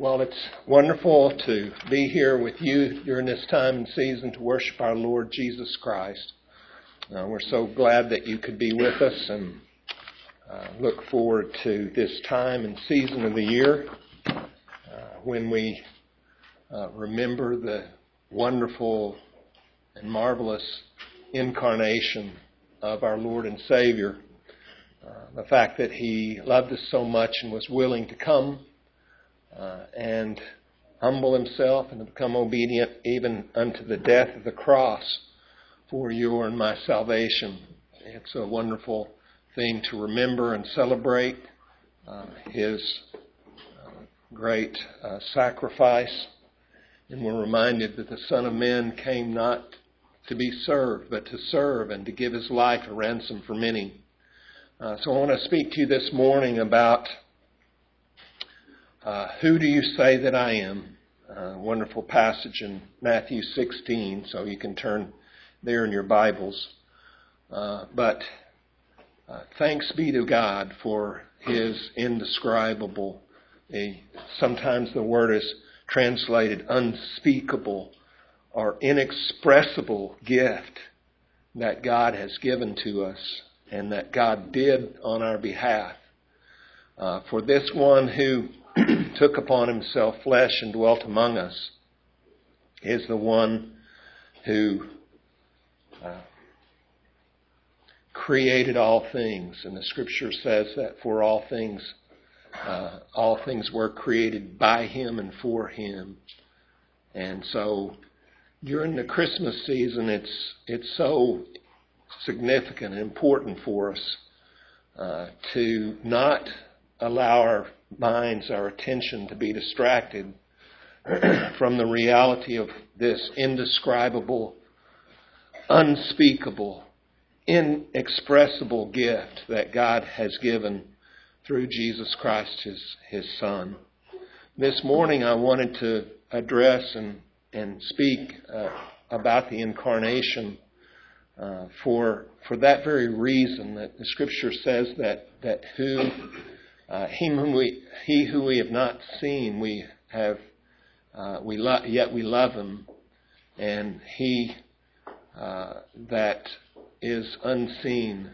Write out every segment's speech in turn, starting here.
Well, it's wonderful to be here with you during this time and season to worship our Lord Jesus Christ. We're so glad that you could be with us and look forward to this time and season of the year when we remember the wonderful and marvelous incarnation of our Lord and Savior. The fact that He loved us so much and was willing to come and humble himself and to become obedient even unto the death of the cross for your and my salvation. It's a wonderful thing to remember and celebrate his great sacrifice. And we're reminded that the Son of Man came not to be served, but to serve and to give his life a ransom for many. So I want to speak to you this morning about who do you say that I am? Wonderful passage in Matthew 16, so you can turn there in your Bibles. But thanks be to God for His indescribable, sometimes the word is translated unspeakable or inexpressible gift that God has given to us and that God did on our behalf. For this one who took upon himself flesh and dwelt among us is the one who created all things. And the Scripture says that for all things were created by Him and for Him. And so during the Christmas season, it's so significant and important for us to not allow our minds, our attention to be distracted from the reality of this indescribable, unspeakable, inexpressible gift that God has given through Jesus Christ, His Son. This morning I wanted to address and speak about the incarnation for that very reason that the Scripture says that He who we have not seen, yet we love Him, and He that is unseen,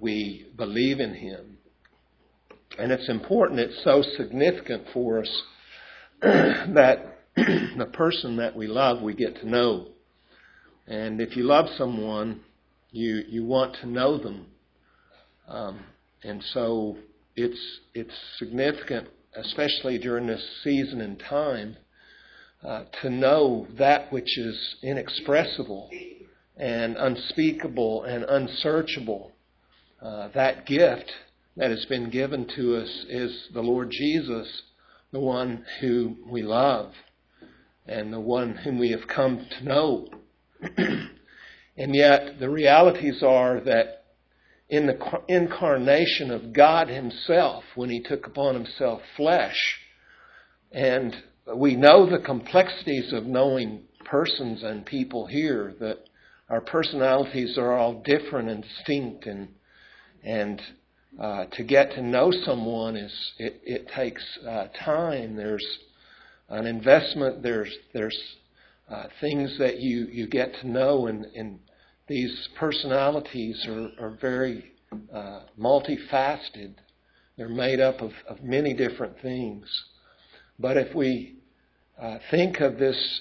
we believe in Him. And it's important, it's so significant for us that the person that we love, we get to know. And if you love someone, you want to know them. And so it's significant, especially during this season and time, to know that which is inexpressible and unspeakable and unsearchable. That gift that has been given to us is the Lord Jesus, the one who we love and the one whom we have come to know. And yet the realities are that in the incarnation of God Himself, when He took upon Himself flesh, and we know the complexities of knowing persons and people here, that our personalities are all different and distinct, and to get to know someone it takes time. There's an investment. There's things that you get to know, and these personalities are very multifaceted. They're made up of many different things. But if we think of this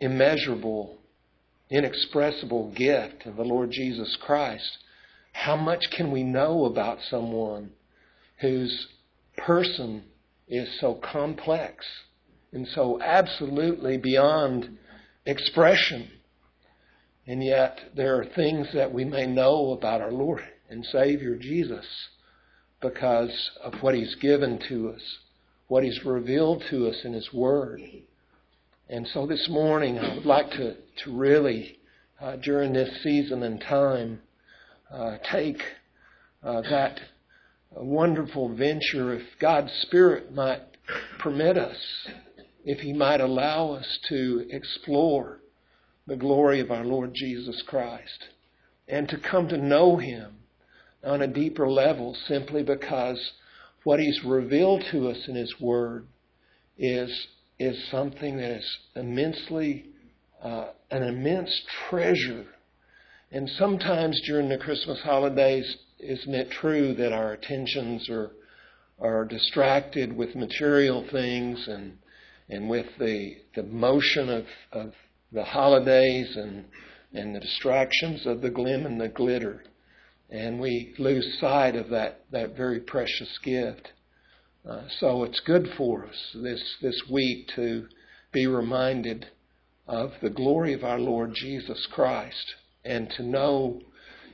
immeasurable, inexpressible gift of the Lord Jesus Christ, how much can we know about someone whose person is so complex and so absolutely beyond expression? And yet there are things that we may know about our Lord and Savior Jesus because of what He's given to us, what He's revealed to us in His Word. And so this morning I would like to really, during this season and time, take that wonderful venture, if God's Spirit might permit us, if He might allow us to explore the glory of our Lord Jesus Christ, and to come to know Him on a deeper level simply because what He's revealed to us in His Word is something that is immensely an immense treasure. And sometimes during the Christmas holidays, isn't it true that our attentions are distracted with material things and with the motion of the holidays and the distractions of the glim and the glitter. And we lose sight of that very precious gift. So it's good for us this week to be reminded of the glory of our Lord Jesus Christ and to know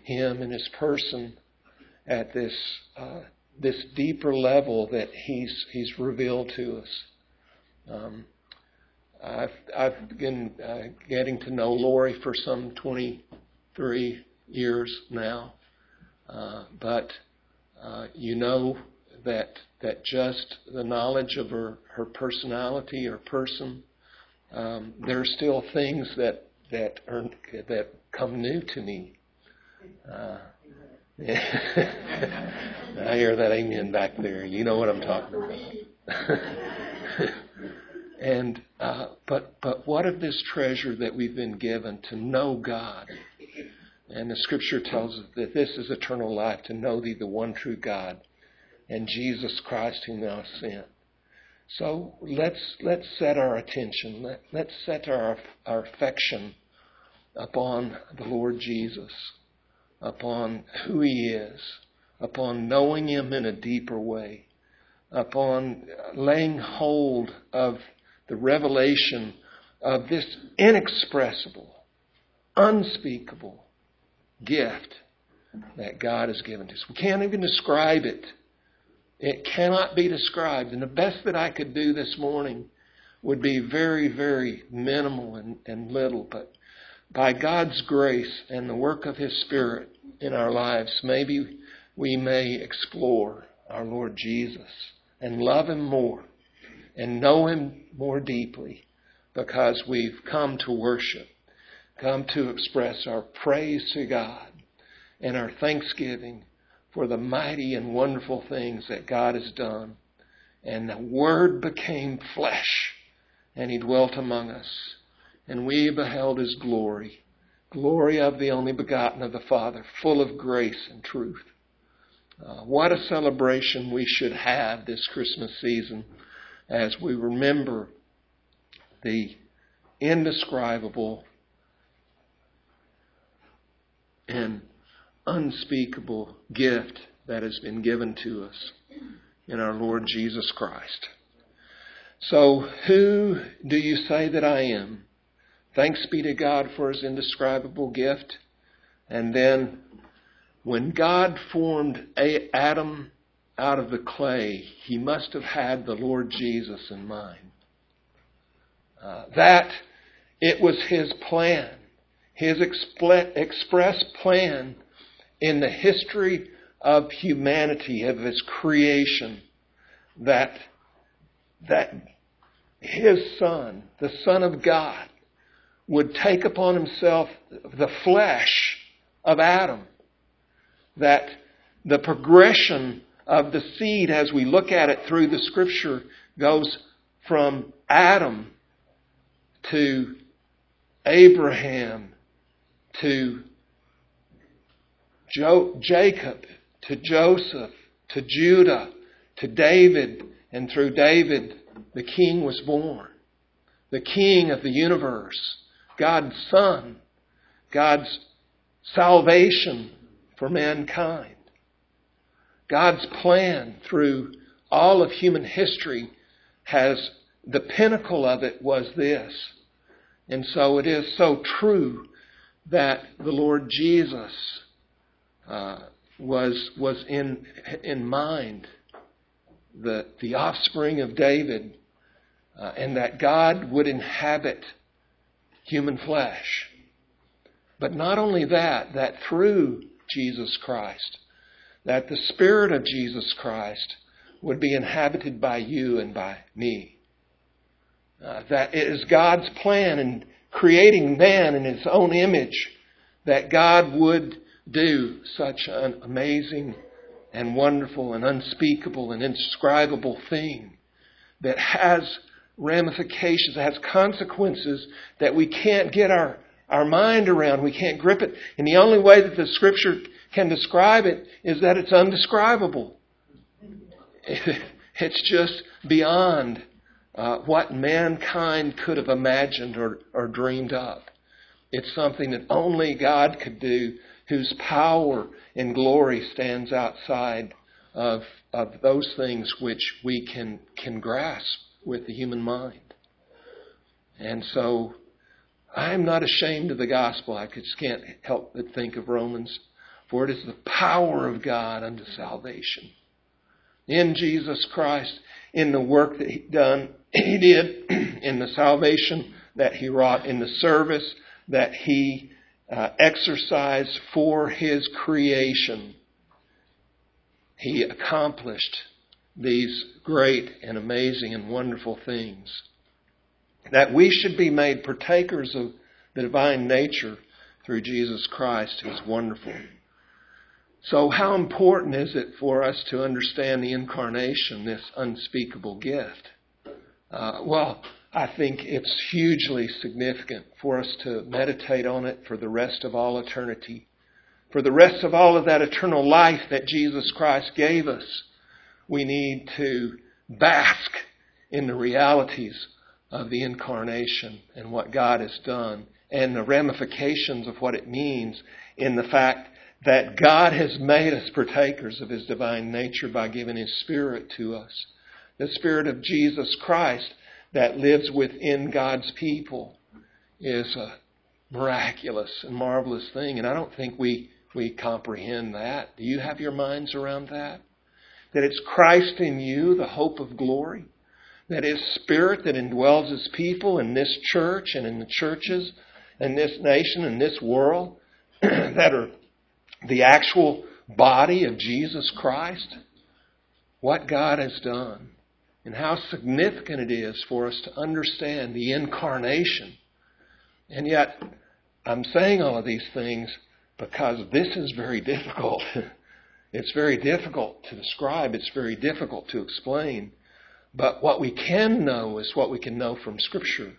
Him and His person at this deeper level that He's revealed to us. I've been getting to know Lori for some 23 years now, but you know that just the knowledge of her personality or person, there are still things that come new to me. I hear that amen back there. You know what I'm talking about. And but what of this treasure that we've been given to know God? And the Scripture tells us that this is eternal life, to know Thee, the one true God, and Jesus Christ whom Thou sent. So let's set our attention, let's set our affection upon the Lord Jesus, upon who He is, upon knowing Him in a deeper way, upon laying hold of the revelation of this inexpressible, unspeakable gift that God has given to us. We can't even describe it. It cannot be described. And the best that I could do this morning would be very, very minimal and little. But by God's grace and the work of His Spirit in our lives, maybe we may explore our Lord Jesus and love Him more and know Him more deeply, because we've come to worship, come to express our praise to God and our thanksgiving for the mighty and wonderful things that God has done. And the Word became flesh, and He dwelt among us, and we beheld His glory, glory of the only begotten of the Father, full of grace and truth. What a celebration we should have this Christmas season as we remember the indescribable and unspeakable gift that has been given to us in our Lord Jesus Christ. So, who do you say that I am? Thanks be to God for His indescribable gift. And then, when God formed Adam out of the clay, He must have had the Lord Jesus in mind. That it was His plan, His express plan in the history of humanity, of His creation, that His Son, the Son of God, would take upon Himself the flesh of Adam. That the progression of the seed, as we look at it through the Scripture, goes from Adam to Abraham to Jacob, to Joseph, to Judah, to David, and through David, the King was born. The King of the universe, God's Son, God's salvation for mankind. God's plan through all of human history has, the pinnacle of it was this. And so it is so true that the Lord Jesus was in mind the offspring of David, and that God would inhabit human flesh. But not only that through Jesus Christ, that the Spirit of Jesus Christ would be inhabited by you and by me. That it is God's plan in creating man in His own image that God would do such an amazing and wonderful and unspeakable and indescribable thing that has ramifications, that has consequences that we can't get our mind around. We can't grip it. And the only way that the Scripture can describe it is that it's undescribable. It's just beyond what mankind could have imagined or dreamed up. It's something that only God could do, whose power and glory stands outside of those things which we can grasp with the human mind. And so I'm not ashamed of the gospel. I just can't help but think of Romans. For it is the power of God unto salvation. In Jesus Christ, in the work that He did, in the salvation that He wrought, in the service that He exercised for His creation, He accomplished these great and amazing and wonderful things. That we should be made partakers of the divine nature through Jesus Christ is wonderful. So how important is it for us to understand the incarnation, this unspeakable gift? Well, I think it's hugely significant for us to meditate on it for the rest of all eternity. For the rest of all of that eternal life that Jesus Christ gave us, we need to bask in the realities of the incarnation and what God has done and the ramifications of what it means in the fact that God has made us partakers of His divine nature by giving His Spirit to us. The Spirit of Jesus Christ that lives within God's people is a miraculous and marvelous thing. And I don't think we comprehend that. Do you have your minds around that? That it's Christ in you, the hope of glory. That His Spirit that indwells His people in this church and in the churches and this nation and this world that are the actual body of Jesus Christ, what God has done, and how significant it is for us to understand the incarnation. And yet, I'm saying all of these things because this is very difficult. It's very difficult to describe. It's very difficult to explain. But what we can know is what we can know from Scripture,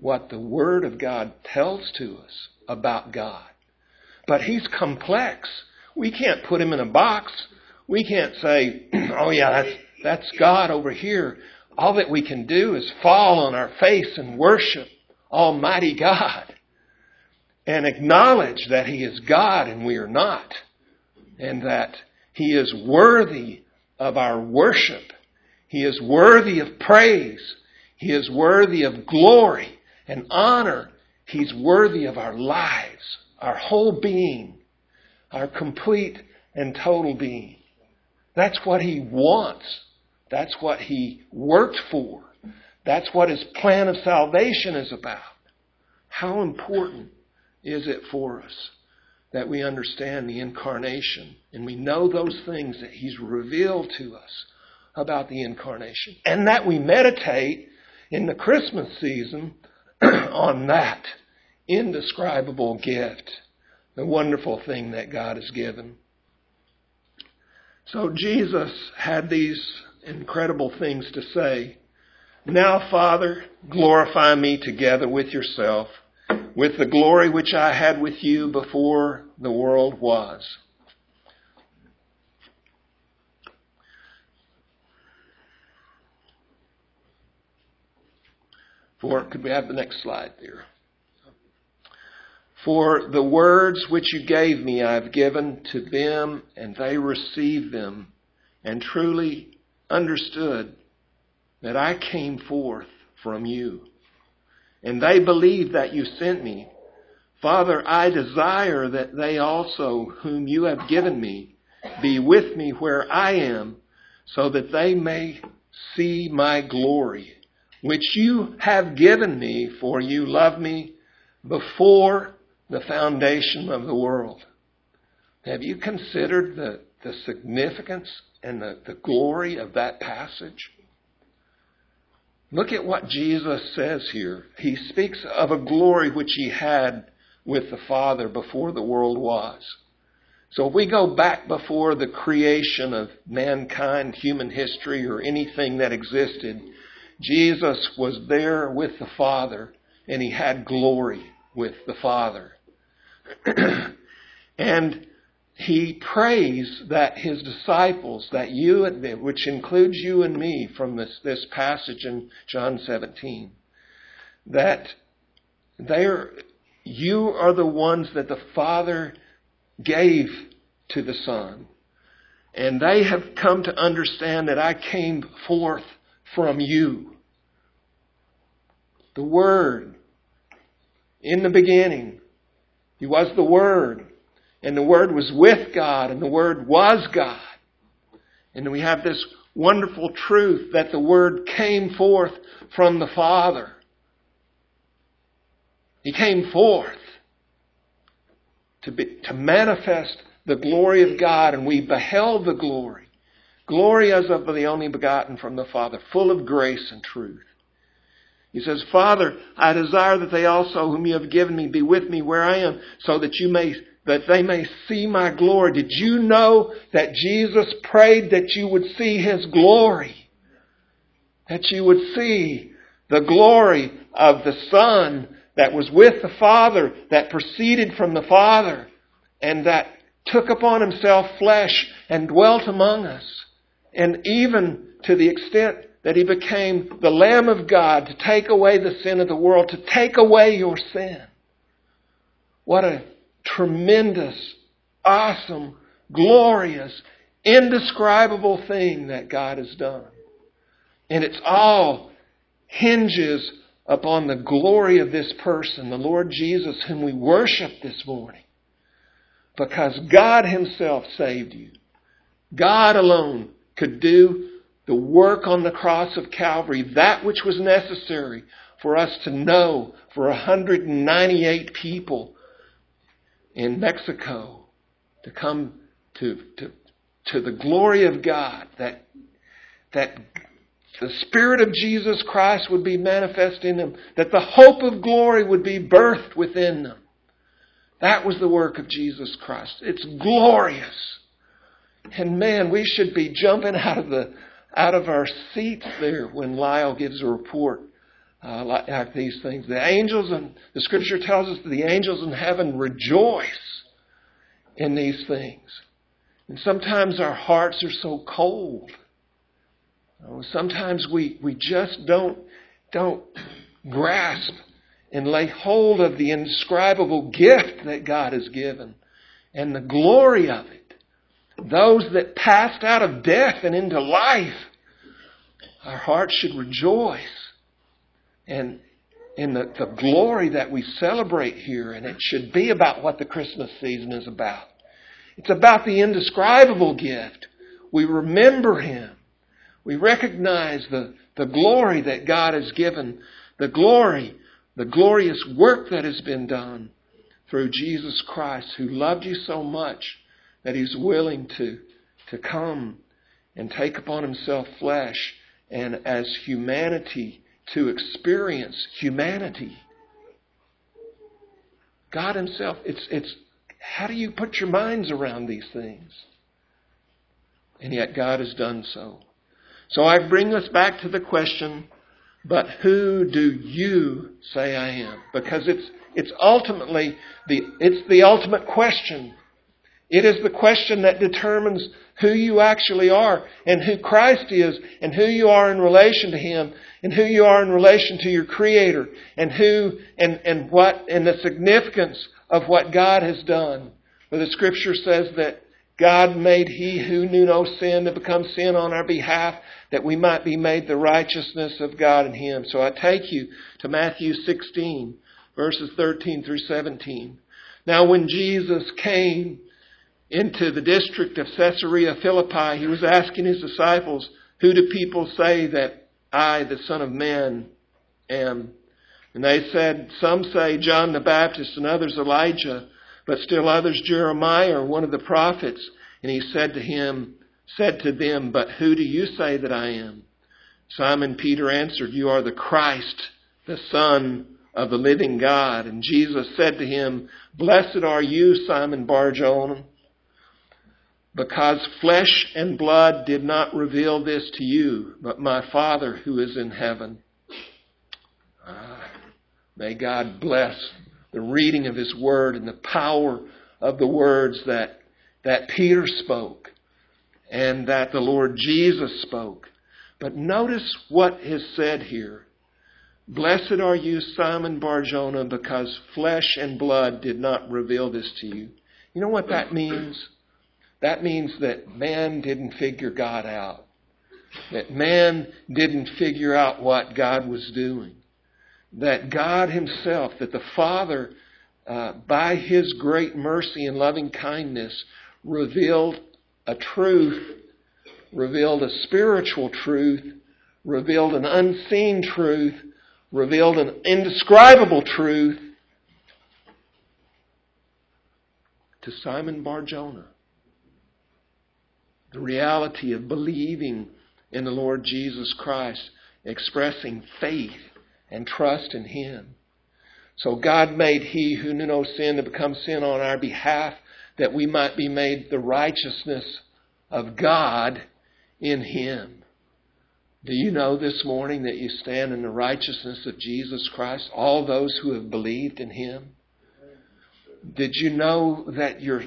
what the Word of God tells to us about God. But He's complex. We can't put Him in a box. We can't say, oh yeah, that's God over here. All that we can do is fall on our face and worship Almighty God and acknowledge that He is God and we are not, and that He is worthy of our worship. He is worthy of praise. He is worthy of glory and honor. He's worthy of our lives. Our whole being, our complete and total being. That's what He wants. That's what He worked for. That's what His plan of salvation is about. How important is it for us that we understand the incarnation and we know those things that He's revealed to us about the incarnation, and that we meditate in the Christmas season on that indescribable gift, the wonderful thing that God has given. So Jesus had these incredible things to say. Now, Father, glorify me together with yourself, with the glory which I had with you before the world was. Could we have the next slide there? For the words which you gave me I have given to them, and they received them, and truly understood that I came forth from you. And they believed that you sent me. Father, I desire that they also, whom you have given me, be with me where I am, so that they may see my glory, which you have given me, for you love me before the foundation of the world. Have you considered the significance and the glory of that passage? Look at what Jesus says here. He speaks of a glory which He had with the Father before the world was. So if we go back before the creation of mankind, human history, or anything that existed, Jesus was there with the Father, and he had glory with the Father. And he prays that his disciples, that you, which includes you and me from this passage in John 17, that you are the ones that the Father gave to the Son. And they have come to understand that I came forth from you. The Word. In the beginning, he was the Word. And the Word was with God. And the Word was God. And we have this wonderful truth that the Word came forth from the Father. He came forth to manifest the glory of God, and we beheld the glory. Glory as of the only begotten from the Father, full of grace and truth. He says, Father, I desire that they also whom you have given me be with me where I am, so that they may see my glory. Did you know that Jesus prayed that you would see his glory? That you would see the glory of the Son that was with the Father, that proceeded from the Father, and that took upon himself flesh and dwelt among us. And even to the extent that he became the Lamb of God to take away the sin of the world, to take away your sin. What a tremendous, awesome, glorious, indescribable thing that God has done. And it's all hinges upon the glory of this person, the Lord Jesus, whom we worship this morning. Because God himself saved you. God alone could do the work on the cross of Calvary, that which was necessary for us to know for 198 people in Mexico to come to the glory of God, that the Spirit of Jesus Christ would be manifest in them, that the hope of glory would be birthed within them. That was the work of Jesus Christ. It's glorious. And man, we should be jumping out of our seats there when Lyle gives a report like these things. The angels, and the Scripture tells us that the angels in heaven rejoice in these things. And sometimes our hearts are so cold. Sometimes we just don't grasp and lay hold of the indescribable gift that God has given and the glory of it. Those that passed out of death and into life, our hearts should rejoice and in the glory that we celebrate here. And it should be about what the Christmas season is about. It's about the indescribable gift. We remember him. We recognize the glory that God has given, the glorious work that has been done through Jesus Christ, who loved you so much that he's willing to come and take upon himself flesh and as humanity to experience humanity. God himself, it's how do you put your minds around these things? And yet God has done so. So I bring us back to the question, but who do you say I am? Because it's the ultimate question. It is the question that determines who you actually are and who Christ is and who you are in relation to him and who you are in relation to your Creator and what the significance of what God has done. For the Scripture says that God made he who knew no sin to become sin on our behalf, that we might be made the righteousness of God in him. So I take you to Matthew 16, verses 13 through 17. Now when Jesus came into the district of Caesarea Philippi, he was asking his disciples, who do people say that I, the Son of Man, am? And they said, some say John the Baptist and others Elijah, but still others, Jeremiah, or one of the prophets. And he said to them, but who do you say that I am? Simon Peter answered, you are the Christ, the Son of the living God. And Jesus said to him, blessed are you, Simon Bar-Jonah, because flesh and blood did not reveal this to you, but my Father who is in heaven. May God bless the reading of His Word and the power of the words that Peter spoke and that the Lord Jesus spoke. But notice what is said here. Blessed are you, Simon Bar-Jonah, because flesh and blood did not reveal this to you. You know what that means? That means that man didn't figure God out. That man didn't figure out what God was doing. That God Himself, that the Father, by His great mercy and loving kindness, revealed a truth, revealed a spiritual truth, revealed an unseen truth, revealed an indescribable truth to Simon Bar-Jonah. The reality of believing in the Lord Jesus Christ, expressing faith and trust in Him. So God made He who knew no sin to become sin on our behalf, that we might be made the righteousness of God in Him. Do you know this morning that you stand in the righteousness of Jesus Christ, all those who have believed in Him? Did you know that your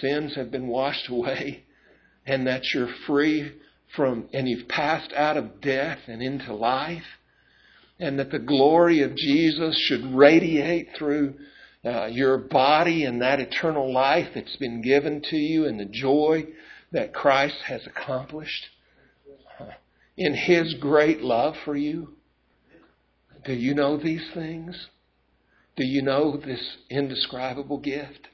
sins have been washed away and that you're free from, and you've passed out of death and into life? And that the glory of Jesus should radiate through your body and that eternal life that's been given to you and the joy that Christ has accomplished in His great love for you? Do you know these things? Do you know this indescribable gift?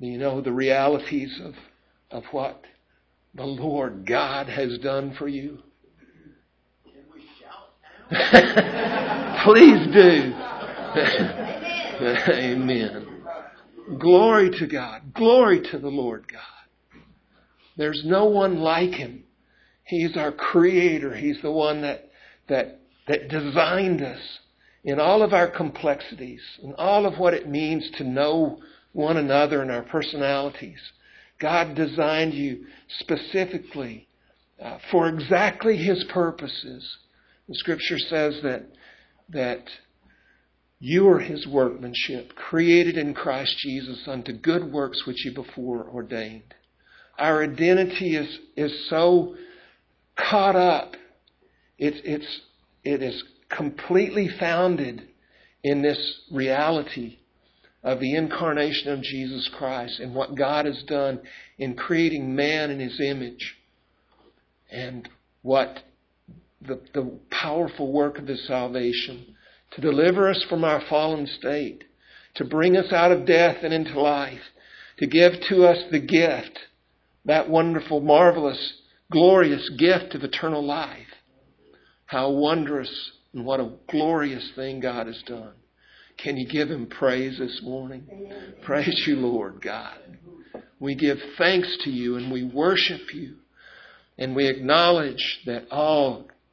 Do you know the realities of what the Lord God has done for you? Please do. Amen. Glory to God. Glory to the Lord God. There's no one like Him. He's our Creator. He's the one that designed us in all of our complexities, in all of what it means to know one another and our personalities. God designed you specifically for exactly His purposes. The Scripture says that you are His workmanship, created in Christ Jesus unto good works which He before ordained. Our identity is so caught up. It is completely founded in this reality of the incarnation of Jesus Christ and what God has done in creating man in His image, and what the powerful work of His salvation to deliver us from our fallen state, to bring us out of death and into life, to give to us the gift, that wonderful, marvelous, glorious gift of eternal life. How wondrous and what a glorious thing God has done. Can you give Him praise this morning? Amen. Praise You, Lord God. We give thanks to You and we worship You, and we acknowledge that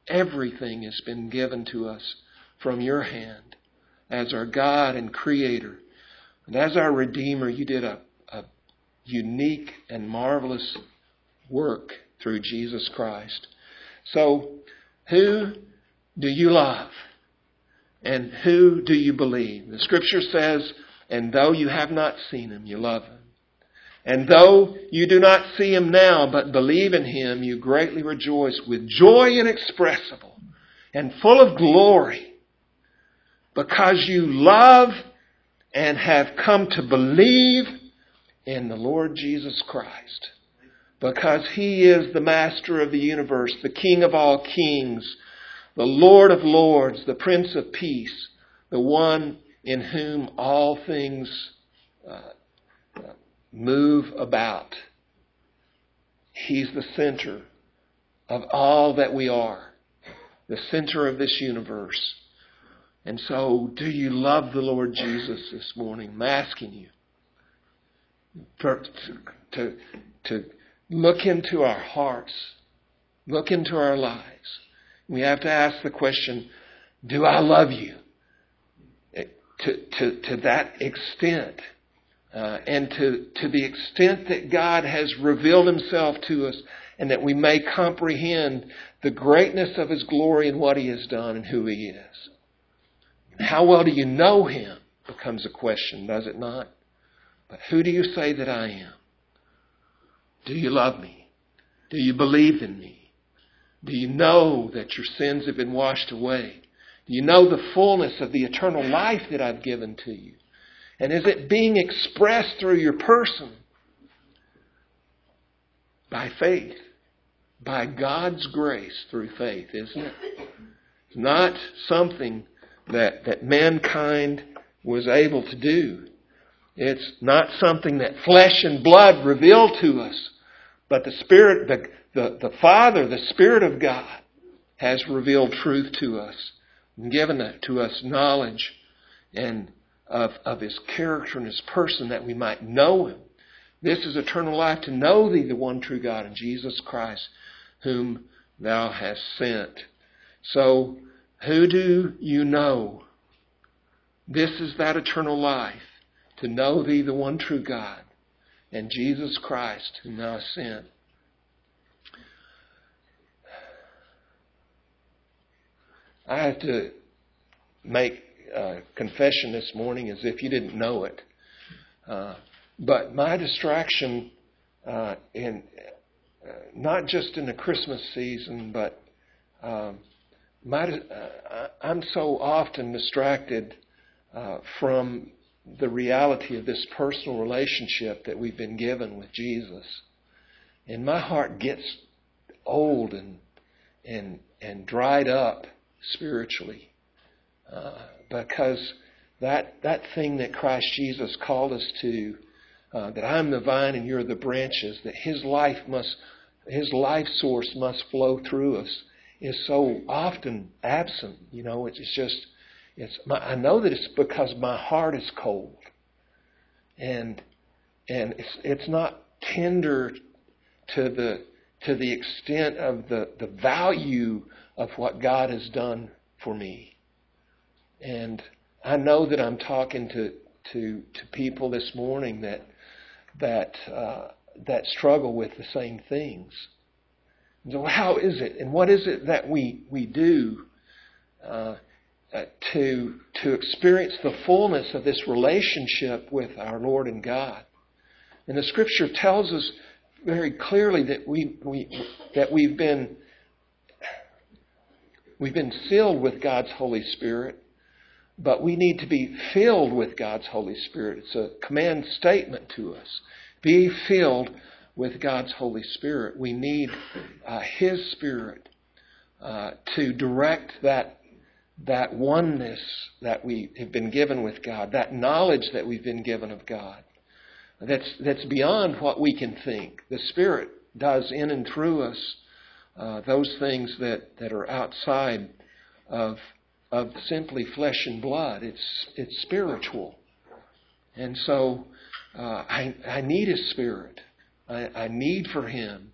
everything has been given to us from Your hand as our God and Creator. And as our Redeemer, You did a unique and marvelous work through Jesus Christ. So, who do you love? And who do you believe? The Scripture says, and though you have not seen Him, you love Him. And though you do not see Him now, but believe in Him, you greatly rejoice with joy inexpressible and full of glory, because you love and have come to believe in the Lord Jesus Christ. Because He is the Master of the universe, the King of all kings, the Lord of lords, the Prince of Peace, the one in whom all things move about. He's the center of all that we are, the center of this universe. And so, do you love the Lord Jesus this morning? I'm asking you to look into our hearts, look into our lives. We have to ask the question, do I love You? To that extent. And to the extent that God has revealed himself to us and that we may comprehend the greatness of his glory and what he has done and who he is. How well do you know him becomes a question, does it not? But who do you say that I am? Do you love me? Do you believe in me? Do you know that your sins have been washed away? Do you know the fullness of the eternal life that I've given to you? And is it being expressed through your person? By faith. By God's grace through faith, isn't it? It's not something that mankind was able to do. It's not something that flesh and blood revealed to us, but the Spirit, the Father, the Spirit of God has revealed truth to us and given to us knowledge and of his character and his person that we might know him. This is eternal life, to know thee, the one true God, and Jesus Christ, whom thou hast sent. So, who do you know? This is that eternal life, to know thee, the one true God, and Jesus Christ, whom thou hast sent. I have to make confession this morning as if you didn't know it. But my distraction, not just in the Christmas season, but I'm so often distracted from the reality of this personal relationship that we've been given with Jesus, and my heart gets old and dried up spiritually because that thing that Christ Jesus called us to, that I'm the vine and you're the branches, that His life source must flow through us, is so often absent. You know, I know that it's because my heart is cold, and it's not tender to the extent of the value of what God has done for me. And I know that I'm talking to people this morning that struggle with the same things. So how is it, and what is it that we do to experience the fullness of this relationship with our Lord and God? And the Scripture tells us very clearly that we've been sealed with God's Holy Spirit. But we need to be filled with God's Holy Spirit. It's a command statement to us. Be filled with God's Holy Spirit. We need His Spirit to direct that oneness that we have been given with God, that knowledge that we've been given of God. That's beyond what we can think. The Spirit does in and through us those things that are outside of simply flesh and blood. It's spiritual. And so I need His Spirit. I need for Him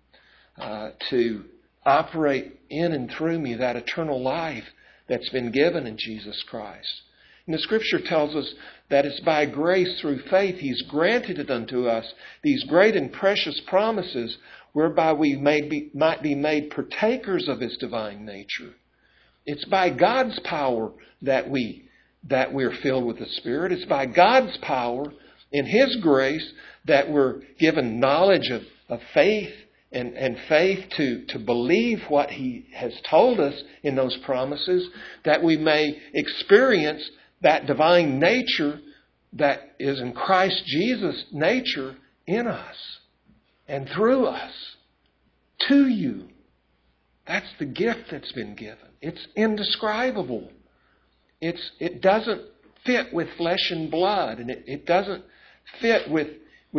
to operate in and through me that eternal life that's been given in Jesus Christ. And the Scripture tells us that it's by grace through faith He's granted it unto us, these great and precious promises, whereby we might be made partakers of His divine nature. It's by God's power that we're filled with the Spirit. It's by God's power in His grace that we're given knowledge of faith and faith to believe what He has told us in those promises, that we may experience that divine nature that is in Christ Jesus' nature in us and through us to you. That's the gift that's been given. It's indescribable. It doesn't fit with flesh and blood, and it doesn't fit with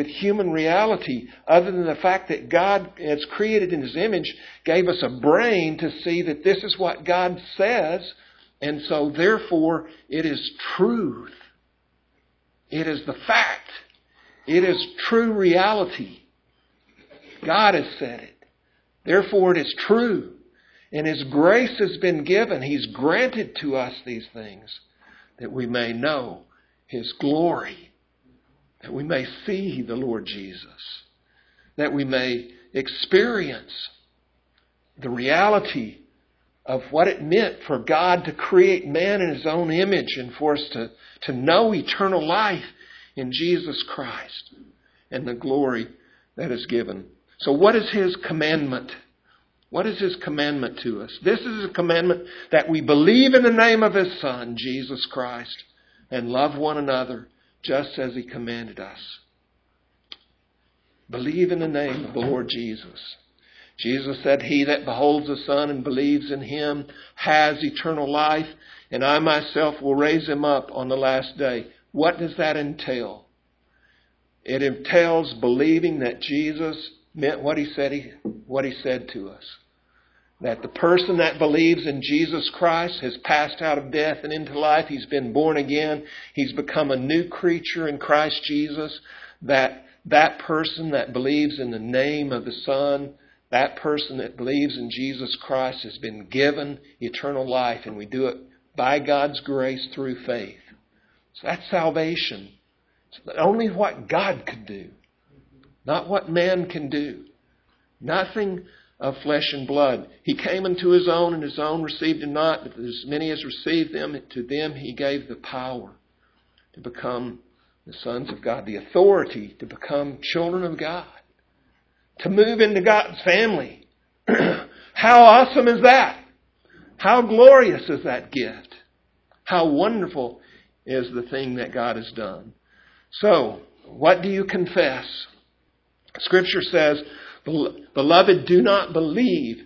human reality, other than the fact that God, as created in His image, gave us a brain to see that this is what God says, and so therefore it is truth. It is the fact. It is true reality. God has said it. Therefore it is true. And His grace has been given. He's granted to us these things that we may know His glory, that we may see the Lord Jesus, that we may experience the reality of what it meant for God to create man in His own image and for us to know eternal life in Jesus Christ and the glory that is given. So what is His commandment? What is His commandment to us? This is a commandment that we believe in the name of His Son, Jesus Christ, and love one another just as He commanded us. Believe in the name of the Lord Jesus. Jesus said, "He that beholds the Son and believes in Him has eternal life, and I myself will raise him up on the last day." What does that entail? It entails believing that Jesus meant what he said to us. That the person that believes in Jesus Christ has passed out of death and into life. He's been born again. He's become a new creature in Christ Jesus. That person that believes in the name of the Son, that person that believes in Jesus Christ has been given eternal life, and we do it by God's grace through faith. So that's salvation. It's only what God could do, not what man can do. Nothing of flesh and blood. He came unto His own, and His own received Him not, but as many as received Him, to them He gave the power to become the sons of God, the authority to become children of God, to move into God's family. How awesome is that? How glorious is that gift? How wonderful is the thing that God has done? So, what do you confess? Scripture says, "Beloved, do not believe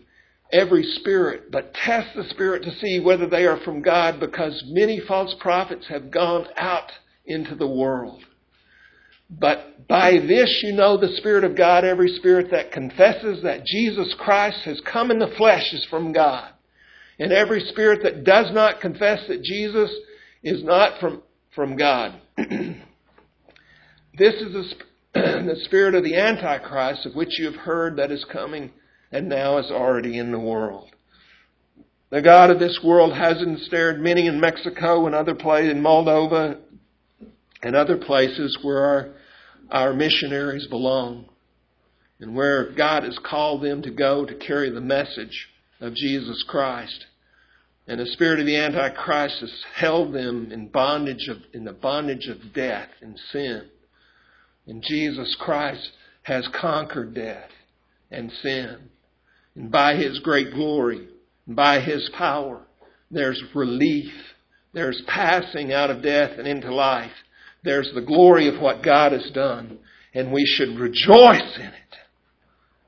every spirit, but test the spirit to see whether they are from God, because many false prophets have gone out into the world. But by this you know the Spirit of God. Every spirit that confesses that Jesus Christ has come in the flesh is from God. And every spirit that does not confess that Jesus is not from God." This is the spirit of the Antichrist, of which you have heard that is coming and now is already in the world. The God of this world has ensnared many in Mexico and other places, in Moldova, and other places where our missionaries belong, and where God has called them to go to carry the message of Jesus Christ. And the spirit of the Antichrist has held them in the bondage of death and sin. And Jesus Christ has conquered death and sin. And by His great glory, and by His power, there's relief. There's passing out of death and into life. There's the glory of what God has done, and we should rejoice in it.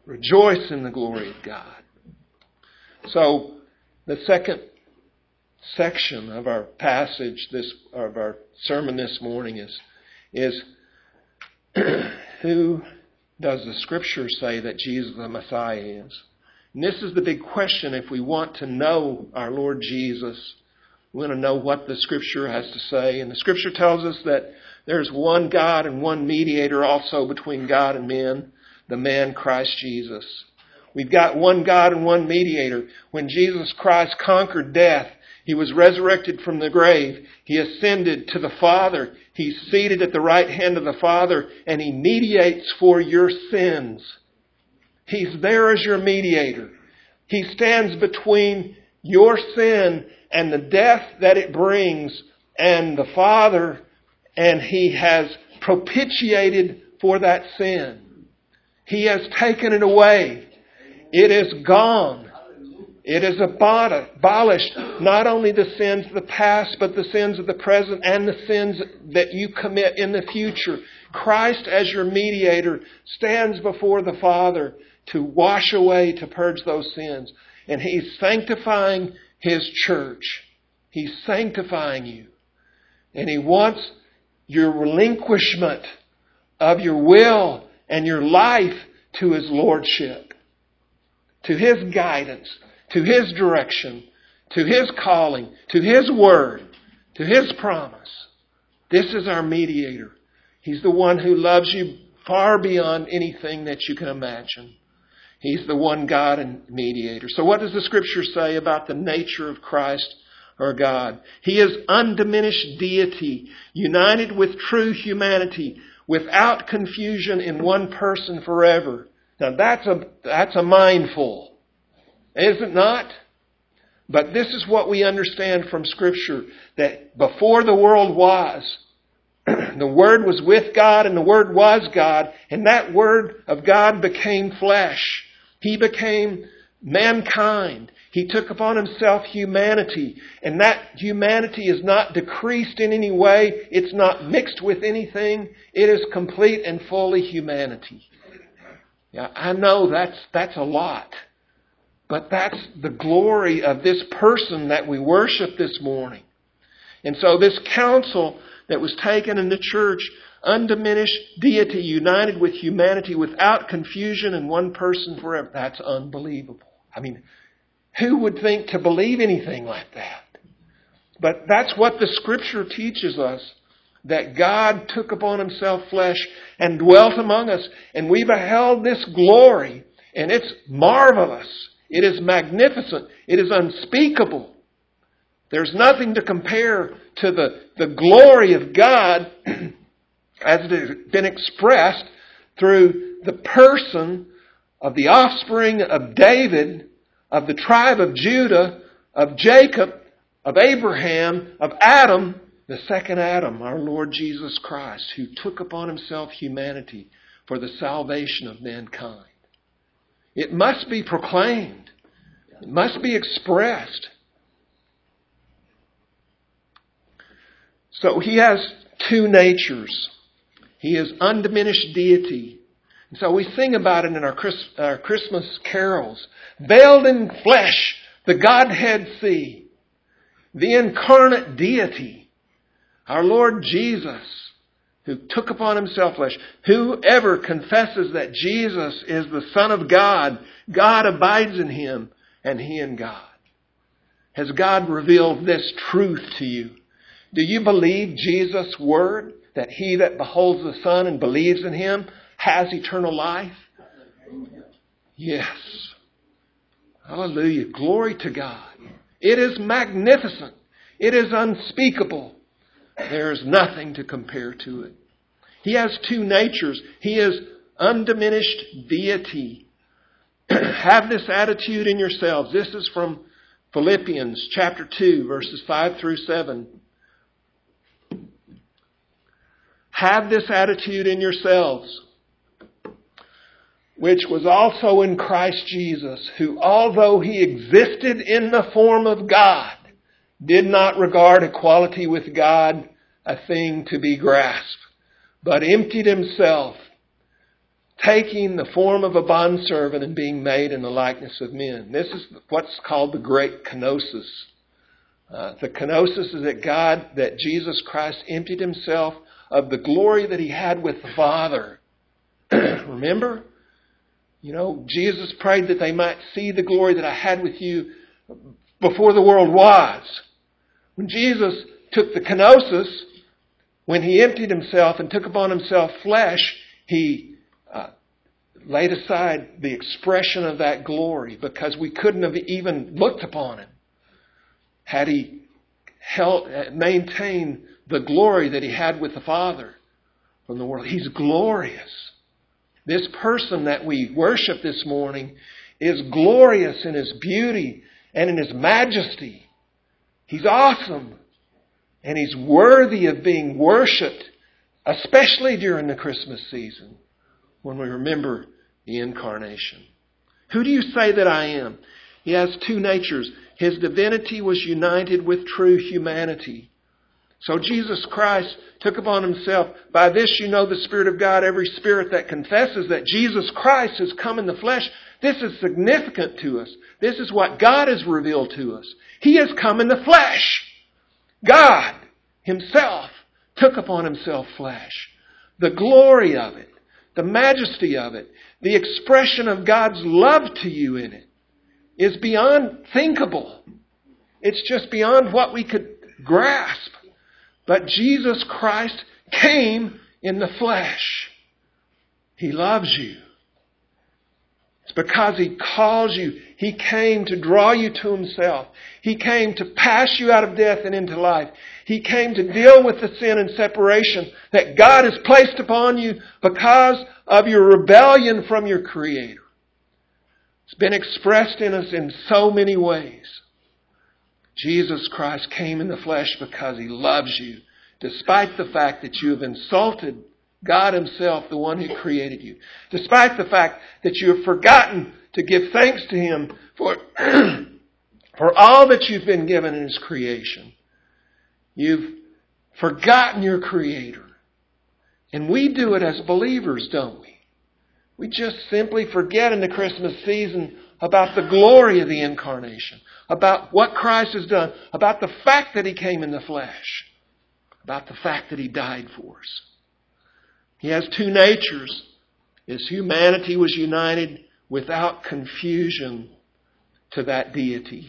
Rejoice in the glory of God. So, the second section of our passage, of our sermon this morning is who does the Scripture say that Jesus the Messiah is? And this is the big question. If we want to know our Lord Jesus, we want to know what the Scripture has to say. And the Scripture tells us that there's one God and one mediator also between God and men, the man Christ Jesus. We've got one God and one mediator. When Jesus Christ conquered death, He was resurrected from the grave. He ascended to the Father. He's seated at the right hand of the Father, and He mediates for your sins. He's there as your mediator. He stands between your sin and the death that it brings and the Father, and He has propitiated for that sin. He has taken it away. It is gone. It is abolished. Not only the sins of the past, but the sins of the present and the sins that you commit in the future. Christ, as your mediator, stands before the Father to wash away, to purge those sins. And He's sanctifying His church. He's sanctifying you. And He wants your relinquishment of your will and your life to His lordship, to His guidance, to His direction, to His calling, to His word, to His promise. This is our mediator. He's the one who loves you far beyond anything that you can imagine. He's the one God and mediator. So what does the Scripture say about the nature of Christ or God? He is undiminished deity, united with true humanity, without confusion in one person forever. Now that's a mindful, is it not? But this is what we understand from Scripture, that before the world was, the Word was with God and the Word was God, and that Word of God became flesh. He became mankind. He took upon himself humanity, and that humanity is not decreased in any way. It's not mixed with anything. It is complete and fully humanity. Yeah, I know that's a lot, but that's the glory of this person that we worship this morning. And so this counsel that was taken in the church, undiminished deity united with humanity without confusion in one person forever. That's unbelievable. I mean, who would think to believe anything like that? But that's what the Scripture teaches us, that God took upon himself flesh and dwelt among us. And we beheld this glory, and it's marvelous. It is magnificent. It is unspeakable. There's nothing to compare to the glory of God as it has been expressed through the person of the offspring of David, of the tribe of Judah, of Jacob, of Abraham, of Adam, the second Adam, our Lord Jesus Christ, who took upon himself humanity for the salvation of mankind. It must be proclaimed. It must be expressed. So he has two natures. He is undiminished deity. And so we sing about it in our Christmas carols. Veiled in flesh, the Godhead see. The incarnate deity, our Lord Jesus, who took upon himself flesh. Whoever confesses that Jesus is the Son of God, God abides in him and he in God. Has God revealed this truth to you? Do you believe Jesus' word, that he that beholds the Son and believes in him has eternal life? Yes. Hallelujah. Glory to God. It is magnificent. It is unspeakable. There is nothing to compare to it. He has two natures. He is undiminished deity. Have this attitude in yourselves. This is from Philippians chapter 2, verses 5 through 7. Have this attitude in yourselves, which was also in Christ Jesus, who, although he existed in the form of God, did not regard equality with God a thing to be grasped, but emptied himself, taking the form of a bondservant and being made in the likeness of men. This is what's called the great kenosis. The kenosis is that Jesus Christ emptied himself of the glory that he had with the Father. Remember? You know, Jesus prayed that they might see the glory that I had with you before the world was. When Jesus took the kenosis, when he emptied himself and took upon himself flesh, he laid aside the expression of that glory, because we couldn't have even looked upon him had he maintained the glory that he had with the Father from the world. He's glorious. This person that we worship this morning is glorious in his beauty and in his majesty. He's awesome. And he's worthy of being worshipped, especially during the Christmas season when we remember the incarnation. Who do you say that I am? He has two natures. His divinity was united with true humanity. So Jesus Christ took upon himself, by this you know the Spirit of God, every spirit that confesses that Jesus Christ has come in the flesh. This is significant to us. This is what God has revealed to us. He has come in the flesh. God himself took upon himself flesh. The glory of it, the majesty of it, the expression of God's love to you in it is beyond thinkable. It's just beyond what we could grasp. But Jesus Christ came in the flesh. He loves you. It's because He calls you. He came to draw you to Himself. He came to pass you out of death and into life. He came to deal with the sin and separation that God has placed upon you because of your rebellion from your Creator. It's been expressed in us in so many ways. Jesus Christ came in the flesh because He loves you, despite the fact that you have insulted God Himself, the one who created you. Despite the fact that you have forgotten to give thanks to Him for all that you've been given in His creation. You've forgotten your Creator. And we do it as believers, don't we? We just simply forget in the Christmas season about the glory of the Incarnation, about what Christ has done, about the fact that He came in the flesh, about the fact that He died for us. He has two natures. His humanity was united without confusion to that deity.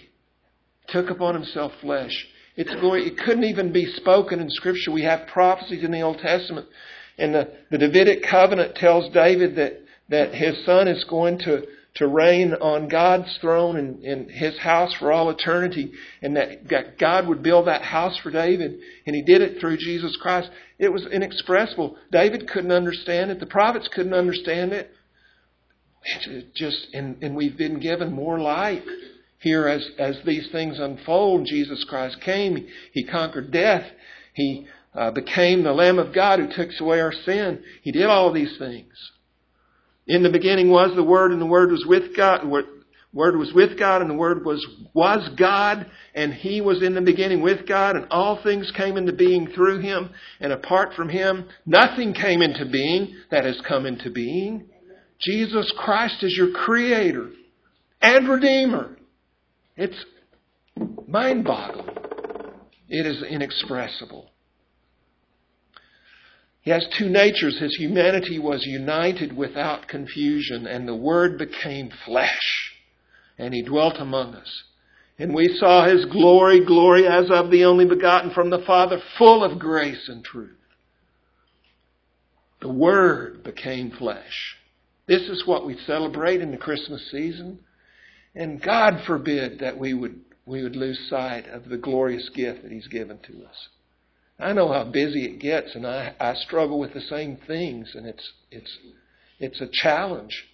He took upon Himself flesh. Its glory, it couldn't even be spoken in Scripture. We have prophecies in the Old Testament. And the Davidic covenant tells David that his son is going to reign on God's throne in His house for all eternity, and that God would build that house for David, and He did it through Jesus Christ. It was inexpressible. David couldn't understand it. The prophets couldn't understand it. It just and we've been given more light here as these things unfold. Jesus Christ came. He conquered death. He became the Lamb of God who took away our sin. He did all these things. In the beginning was the Word, and the Word was with God. Word was with God, and the Word was God, and He was in the beginning with God, and all things came into being through Him, and apart from Him, nothing came into being that has come into being. Jesus Christ is your Creator and Redeemer. It's mind-boggling. It is inexpressible. He has two natures. His humanity was united without confusion, and the Word became flesh, and He dwelt among us. And we saw His glory, glory as of the only begotten from the Father, full of grace and truth. The Word became flesh. This is what we celebrate in the Christmas season. And God forbid that we would lose sight of the glorious gift that He's given to us. I know how busy it gets, and I struggle with the same things, and it's a challenge.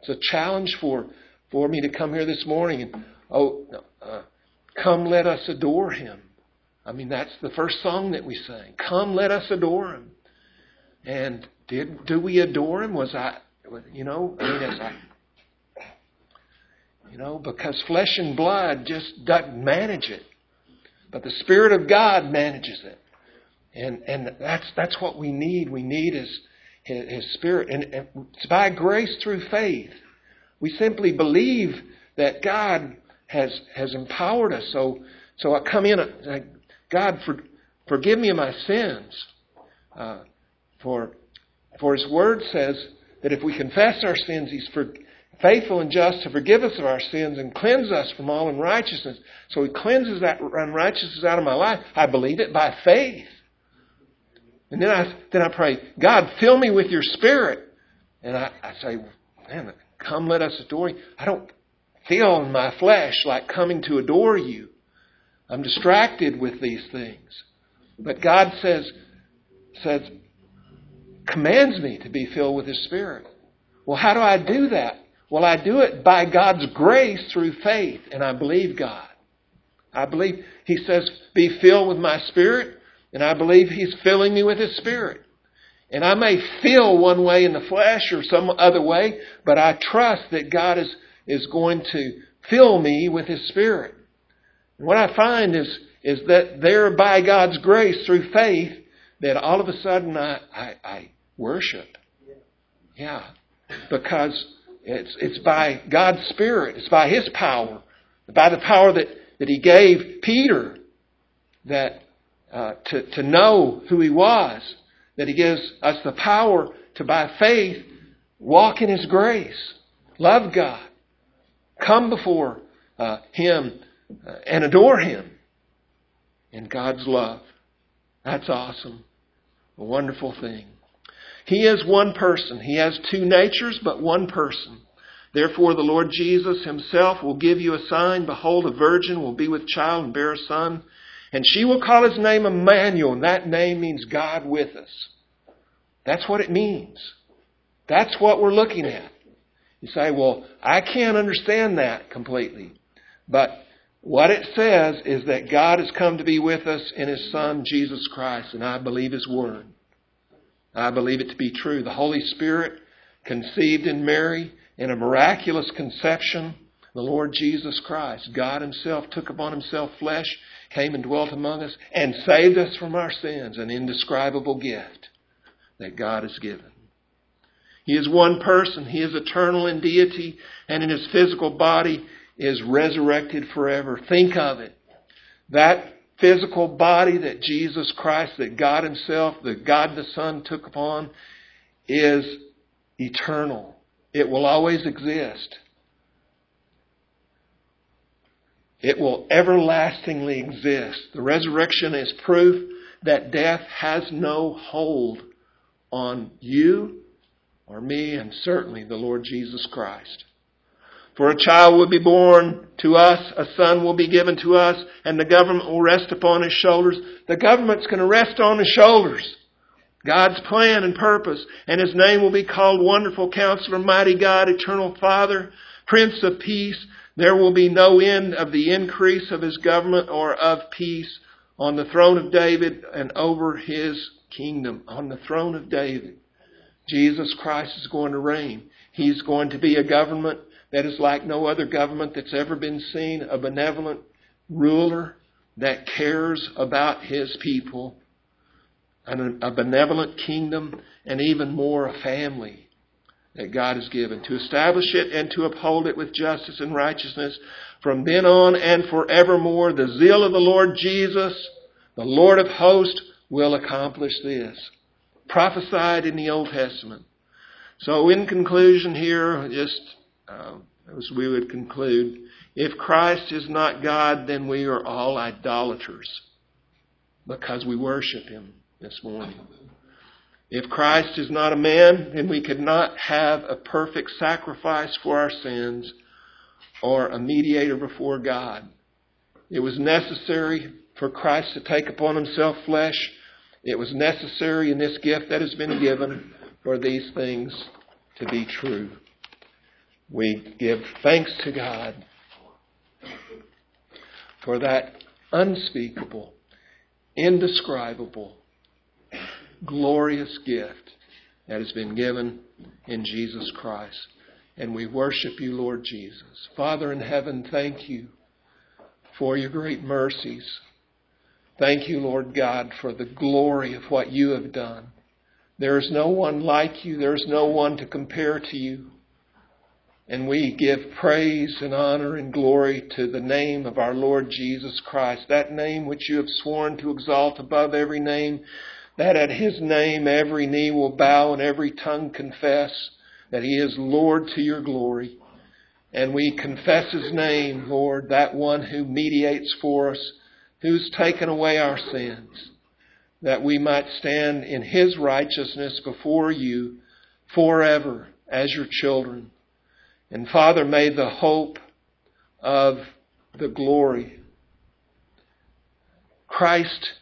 It's a challenge for me to come here this morning and come let us adore Him. I mean, that's the first song that we sang. Come let us adore Him. And do we adore Him? Because flesh and blood just doesn't manage it, but the Spirit of God manages it. And that's what we need. We need His Spirit. And it's by grace through faith. We simply believe that God has empowered us. So I come in, God, forgive me of my sins. For His Word says that if we confess our sins, He's faithful and just to forgive us of our sins and cleanse us from all unrighteousness. So He cleanses that unrighteousness out of my life. I believe it by faith. And then I pray, God, fill me with Your Spirit. And I say, man, come let us adore You. I don't feel in my flesh like coming to adore You. I'm distracted with these things. But God commands me to be filled with His Spirit. Well, how do I do that? Well, I do it by God's grace through faith, and I believe God. I believe He says, be filled with My Spirit, and I believe He's filling me with His Spirit. And I may feel one way in the flesh or some other way, but I trust that God is going to fill me with His Spirit. And what I find is that there by God's grace through faith that all of a sudden I worship. Yeah, because It's by God's Spirit. It's by His power. By the power that He gave Peter that to know who He was. That He gives us the power to, by faith, walk in His grace. Love God. Come before Him and adore Him in God's love. That's awesome. A wonderful thing. He is one person. He has two natures, but one person. Therefore, the Lord Jesus himself will give you a sign. Behold, a virgin will be with child and bear a son, and she will call his name Emmanuel, and that name means God with us. That's what it means. That's what we're looking at. You say, well, I can't understand that completely. But what it says is that God has come to be with us in his Son, Jesus Christ, and I believe his word. I believe it to be true. The Holy Spirit conceived in Mary in a miraculous conception. The Lord Jesus Christ, God himself, took upon himself flesh, came and dwelt among us, and saved us from our sins, an indescribable gift that God has given. He is one person. He is eternal in deity, and in his physical body is resurrected forever. Think of it. That physical body that Jesus Christ, that God himself, that God the Son took upon, is eternal. It will always exist. It will everlastingly exist. The resurrection is proof that death has no hold on you or me, and certainly the Lord Jesus Christ. For a child will be born to us, a son will be given to us, and the government will rest upon his shoulders. The government's going to rest on his shoulders. God's plan and purpose. And his name will be called Wonderful Counselor, Mighty God, Eternal Father, Prince of Peace. There will be no end of the increase of his government or of peace on the throne of David and over his kingdom. On the throne of David, Jesus Christ is going to reign. He's going to be a government that is like no other government that's ever been seen, a benevolent ruler that cares about his people, and a benevolent kingdom, and even more, a family that God has given, to establish it and to uphold it with justice and righteousness from then on and forevermore. The zeal of the Lord Jesus, the Lord of hosts, will accomplish this, prophesied in the Old Testament. So in conclusion here, just as we would conclude, if Christ is not God, then we are all idolaters because we worship him this morning. If Christ is not a man, then we could not have a perfect sacrifice for our sins or a mediator before God. It was necessary for Christ to take upon himself flesh. It was necessary in this gift that has been given for these things to be true. We give thanks to God for that unspeakable, indescribable, glorious gift that has been given in Jesus Christ. And we worship you, Lord Jesus. Father in heaven, thank you for your great mercies. Thank you, Lord God, for the glory of what you have done. There is no one like you. There is no one to compare to you. And we give praise and honor and glory to the name of our Lord Jesus Christ, that name which you have sworn to exalt above every name, that at his name every knee will bow and every tongue confess that he is Lord to your glory. And we confess his name, Lord, that one who mediates for us, who's taken away our sins, that we might stand in his righteousness before you forever as your children. And Father, may the hope of the glory, Christ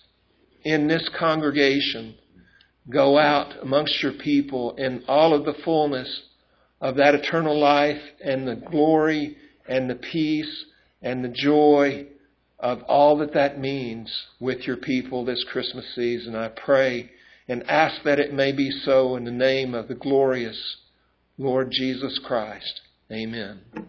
in this congregation, go out amongst your people in all of the fullness of that eternal life and the glory and the peace and the joy of all that that means with your people this Christmas season. I pray and ask that it may be so in the name of the glorious Lord Jesus Christ. Amen.